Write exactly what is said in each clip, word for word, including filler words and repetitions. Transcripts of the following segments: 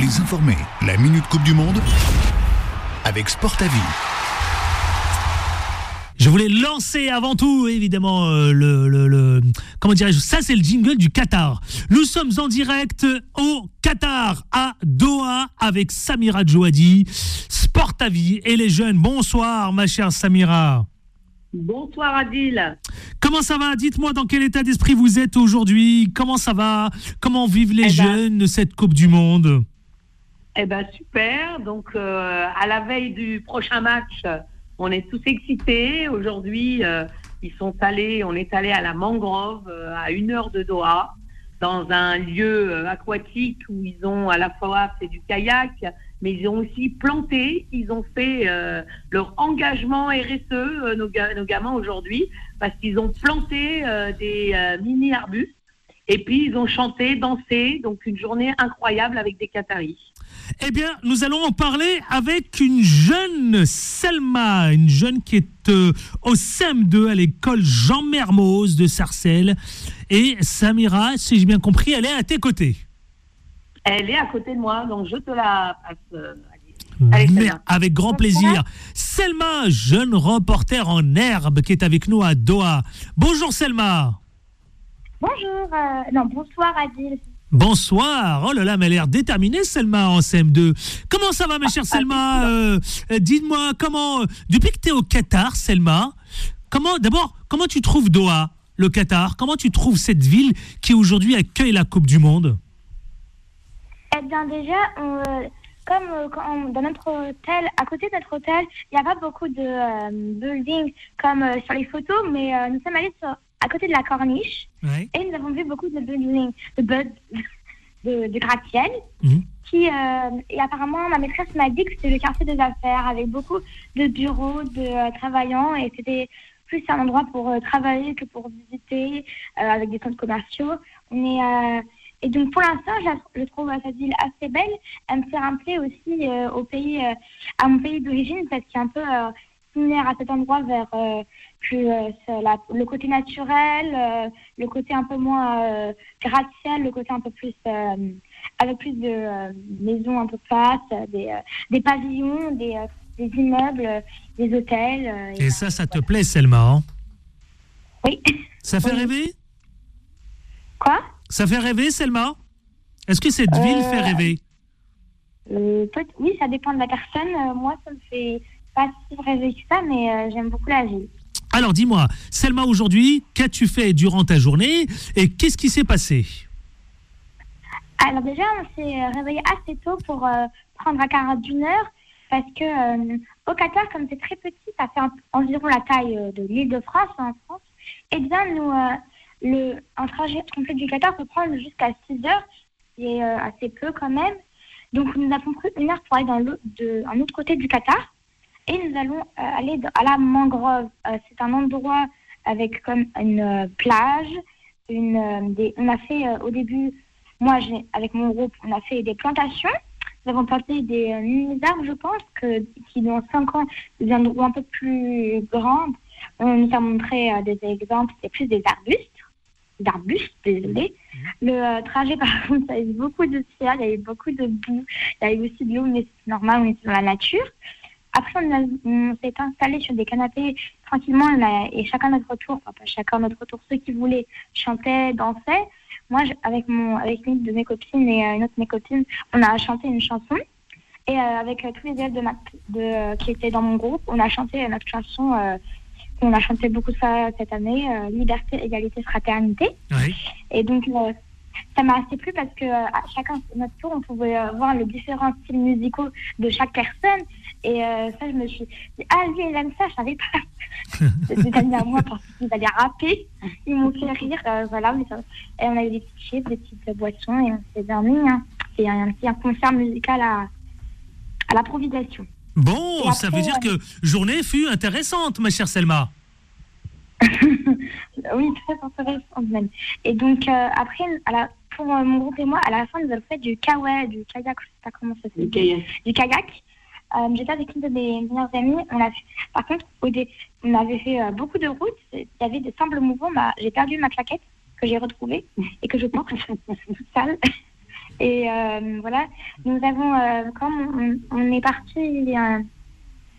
les informer. La Minute Coupe du Monde avec Sportavis. Je voulais lancer avant tout, évidemment, euh, le, le, le... Comment dirais-je ? Ça, c'est le jingle du Qatar. Nous sommes en direct au Qatar, à Doha, avec Samira Djouadi, Sportavis et les jeunes. Bonsoir, ma chère Samira. Bonsoir, Adil. Comment ça va ? Dites-moi dans quel état d'esprit vous êtes aujourd'hui. Comment ça va ? Comment vivent les eh jeunes ben... cette Coupe du Monde ? Eh bien, super. Donc, euh, à la veille du prochain match... On est tous excités. Aujourd'hui, euh, ils sont allés, on est allé à la mangrove, euh, à une heure de Doha, dans un lieu euh, aquatique où ils ont à la fois fait du kayak, mais ils ont aussi planté. Ils ont fait euh, leur engagement R S E, euh, nos, ga- nos gamins aujourd'hui, parce qu'ils ont planté euh, des euh, mini-arbustes. Et puis, ils ont chanté, dansé. Donc, une journée incroyable avec des Qataris. Eh bien, nous allons en parler avec une jeune Selma, une jeune qui est euh, au C M deux à l'école Jean Mermoz de Sarcelles. Et Samira, si j'ai bien compris, elle est à tes côtés. Elle est à côté de moi, donc je te la passe. Euh, allez, allez, avec grand plaisir. Selma, jeune reporter en herbe qui est avec nous à Doha. Bonjour Selma. Bonjour, euh, non, bonsoir Adil. Bonsoir, oh là là, mais elle a l'air déterminée Selma en C M deux. Comment ça va ma chère ah, Selma ah, euh, dites-moi, comment, depuis que tu es au Qatar Selma, comment, d'abord, comment tu trouves Doha, le Qatar? Comment tu trouves cette ville qui aujourd'hui accueille la Coupe du Monde? Eh bien déjà, on, comme quand on, dans notre hôtel, à côté de notre hôtel, il n'y a pas beaucoup de euh, buildings comme euh, sur les photos, mais euh, nous sommes allés sur... à côté de la Corniche, ouais. Et nous avons vu beaucoup de buildings, de, de, de gratte-ciel, mmh. qui, euh, et apparemment, ma maîtresse m'a dit que c'était le quartier des affaires, avec beaucoup de bureaux, de euh, travaillants, et c'était plus un endroit pour euh, travailler que pour visiter, euh, avec des centres commerciaux. On est, euh, et donc, pour l'instant, je, je trouve cette ville assez belle. Elle me fait rappeler aussi euh, au pays, euh, à mon pays d'origine, parce qu'il y a un peu... Euh, à cet endroit vers euh, plus, euh, la, le côté naturel, euh, le côté un peu moins euh, gratte-ciel, le côté un peu plus euh, avec plus de euh, maisons un peu face, des, euh, des pavillons, des, euh, des immeubles, euh, des hôtels. Euh, et, et ça, ça voilà. Te plaît, Selma hein? Oui. Ça fait oui. rêver Quoi Ça fait rêver, Selma? Est-ce que cette euh, ville fait rêver euh, peut- Oui, ça dépend de la personne. Euh, moi, ça me fait... pas si rêvé que ça, mais euh, j'aime beaucoup la vie. Alors, dis-moi, Selma, aujourd'hui, qu'as-tu fait durant ta journée et qu'est-ce qui s'est passé? Alors déjà, on s'est réveillé assez tôt pour euh, prendre un quart d'une heure parce que euh, au Qatar, comme c'est très petit, ça fait un, environ la taille euh, de l'île de France, en France, et bien, nous, euh, le, un trajet complet du Qatar peut prendre jusqu'à six heures, c'est euh, assez peu quand même. Donc, nous avons pris une heure pour aller dans l'autre côté du Qatar. Et nous allons aller à la mangrove. C'est un endroit avec comme une plage. Une, des, on a fait au début, moi j'ai, avec mon groupe, on a fait des plantations. Nous avons planté des arbres, je pense, que, qui dans cinq ans deviendront un peu plus grands. On nous a montré des exemples, c'est plus des arbustes. d'arbustes, désolé. Mmh. Le euh, trajet, par contre, ça a eu beaucoup de ciel, il y a eu beaucoup de boue, il y a eu aussi de l'eau, mais c'est normal, on est dans la nature. Après, on, a, on s'est installés sur des canapés tranquillement a, et chacun notre tour, enfin pas chacun notre tour, ceux qui voulaient chantaient, dansaient. Moi, je, avec, mon, avec une de mes copines et euh, une autre de mes copines, on a chanté une chanson. Et euh, avec euh, tous les élèves de ma, de, euh, qui étaient dans mon groupe, on a chanté notre chanson, euh, on a chanté beaucoup ça cette année, euh, Liberté, Égalité, Fraternité. Oui. Et donc, euh, ça m'a assez plu parce que euh, à chacun notre tour, on pouvait euh, voir les différents styles musicaux de chaque personne. Et euh, ça, je me suis dit, ah, lui, il aime ça, je savais pas. Des amis à moi, parce qu'ils allaient rapper, ils m'ont fait rire, euh, voilà. Et on a eu des petits chips, des petites boissons, et on s'est dormi. Hein. C'est un petit concert musical à, à l'improvisation. Bon, après, ça veut dire euh, que journée fut intéressante, ma chère Selma. Oui, très intéressante même. Et donc, euh, après, à la, pour euh, mon groupe et moi, à la fin, nous avons fait du kayak, du kayak, je sais pas comment ça s'appelle. Okay. Du kayak. Euh, j'étais avec une de mes meilleures amies. On a fait, par contre, au dé, on avait fait euh, beaucoup de routes. Il y avait des simples mouvements. Bah, j'ai perdu ma claquette que j'ai retrouvée et que je porte toute seule. Et euh, voilà, nous avons, euh, quand on, on est parti euh,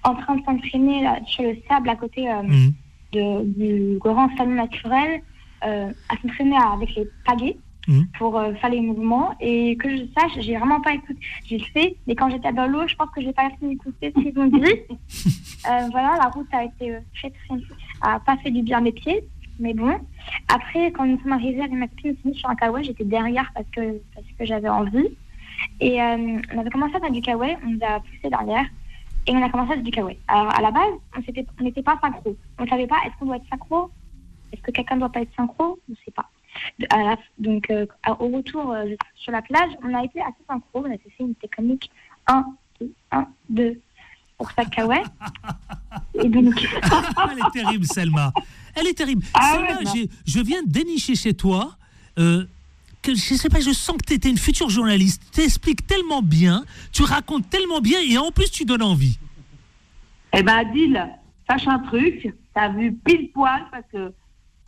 en train de s'entraîner là, sur le sable à côté euh, mmh. de, du grand salon naturel, euh, à s'entraîner avec les pagaies mmh. pour euh, faire les mouvements. Et que je sache, j'ai vraiment pas écouté. J'ai fait, mais quand j'étais dans l'eau, je pense que j'ai pas assez écouté ce qu'ils ont dit. euh, voilà, la route a été euh, très, très, a pas fait du bien à mes pieds. Mais bon, après, quand nous sommes arrivés avec ma copine, on s'est mis sur un kawaii, j'étais derrière parce que, parce que j'avais envie. Et euh, on avait commencé à faire du kawaii, on nous a poussé derrière et on a commencé à faire du kawaii. Alors, à la base, on n'était pas synchro. On ne savait pas, est-ce qu'on doit être synchro? Est-ce que quelqu'un ne doit pas être synchro? On ne sait pas. La, donc, euh, au retour euh, sur la plage, on a été assez synchro. On a fait une technique un, deux, un, deux pour chaque kawaii. Et donc... Elle est terrible, Selma. Elle est terrible. Ah, Selma, ouais, j'ai, je viens de dénicher chez toi, euh, que, je sais pas, je sens que tu étais une future journaliste. Tu expliques tellement bien, tu racontes tellement bien et en plus, tu donnes envie. Eh bien, Adil, sache un truc, tu as vu pile poil parce que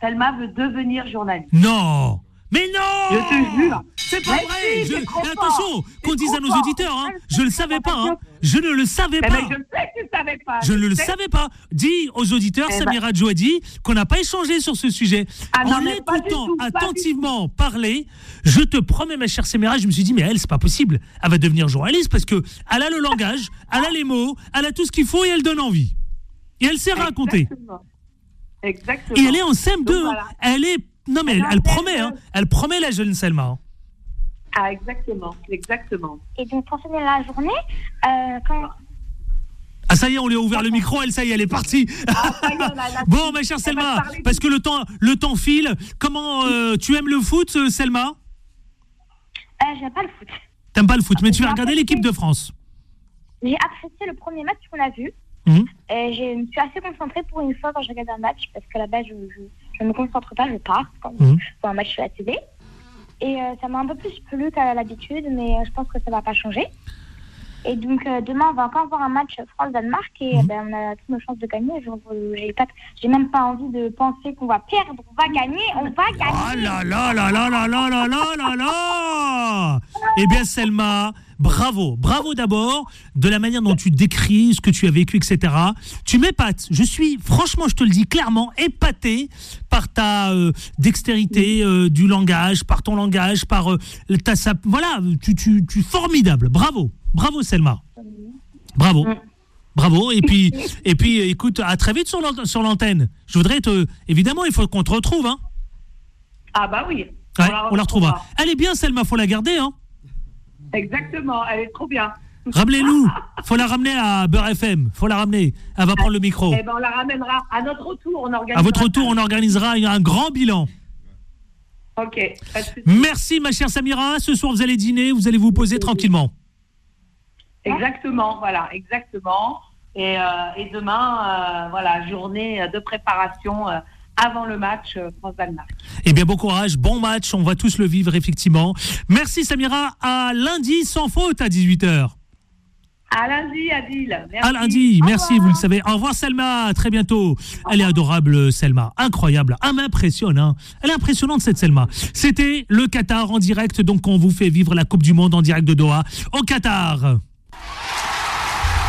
Selma veut devenir journaliste. Non! Mais non! Je te jure! C'est pas mais vrai! Si, je... mais attention, qu'on dise à nos auditeurs, hein, je ne le savais pas, hein. Je ne le savais mais pas. Mais je sais que tu ne savais pas. Je, je ne le savais pas. Dis aux auditeurs, eh Samira Djouadi, qu'on n'a pas échangé sur ce sujet. Ah en l'écoutant attentivement parler, je te promets, ma chère Samira, je me suis dit, mais elle, c'est pas possible. Elle va devenir journaliste parce qu'elle a le langage, elle a les mots, elle a tout ce qu'il faut et elle donne envie. Et elle sait raconter. Exactement. Exactement. Et elle est en C M deux. Donc, voilà. Elle est. Non, mais elle, elle promet, hein. Elle promet la jeune Selma. Ah, exactement, exactement. Et donc, pour finir la journée, euh, quand... Ah, ça y est, on lui a ouvert le micro, elle, ça y est, elle est partie. Ah, ça y est, là, là, bon, ma chère Selma, parce que le temps, le temps file. Comment, euh, tu aimes le foot, Selma ? euh, J'aime pas le foot. T'aimes pas le foot, mais tu as regardé l'équipe de France. J'ai apprécié le premier match qu'on a vu. Mmh. Et je me suis assez concentrée pour une fois quand je regarde un match, parce que là-bas, je... je... je ne me concentre pas, je pars quand mmh. je fais un match sur la T V. Et euh, ça m'a un peu plus plu qu'à l'habitude, mais euh, je pense que ça ne va pas changer. Et donc, euh, demain, on va encore avoir un match France-Danemark et mmh. ben, on a toutes nos chances de gagner. J'ai, pas, j'ai même pas envie de penser qu'on va perdre, on va gagner, on va gagner. Oh là là là là là là là là là. Eh bien, Selma, bravo. Bravo d'abord de la manière dont tu décris ce que tu as vécu, et cetera. Tu m'épates. Je suis, franchement, je te le dis clairement, épaté par ta euh, dextérité euh, du langage, par ton langage, par euh, ta... Sa, voilà, tu, tu, tu formidable. Bravo. Bravo, Selma. Bravo. Bravo. Et puis, et puis écoute, à très vite sur l'antenne. Sur l'antenne. Je voudrais te... Évidemment, il faut qu'on te retrouve. Hein. Ah bah oui. On, ouais, la, on la retrouvera. Elle est bien, Selma. Il faut la garder, hein. Exactement, elle est trop bien. Ramenez-nous, faut la ramener à Beur F M, faut la ramener, elle va prendre le micro. Eh ben on la ramènera à notre retour, on organisera. À votre retour, on organisera un grand bilan. Ok. Merci ma chère Samira, ce soir vous allez dîner, vous allez vous poser tranquillement. Exactement, voilà, exactement. Et, euh, et demain, euh, voilà, journée de préparation. Euh, avant le match France-Danemark. Eh bien, bon courage, bon match, on va tous le vivre, effectivement. Merci, Samira, à lundi, sans faute, à dix-huit heures. À lundi, Adil. Merci. À lundi, merci, vous le savez. Au revoir, Selma, à très bientôt. Elle est adorable, Selma, incroyable. Elle m'impressionne, hein. Elle est impressionnante, cette Selma. C'était le Qatar en direct, donc on vous fait vivre la Coupe du Monde en direct de Doha, au Qatar.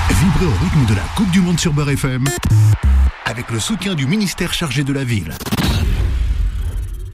Vibrez au rythme de la Coupe du Monde sur Beur F M. Avec le soutien du ministère chargé de la Ville.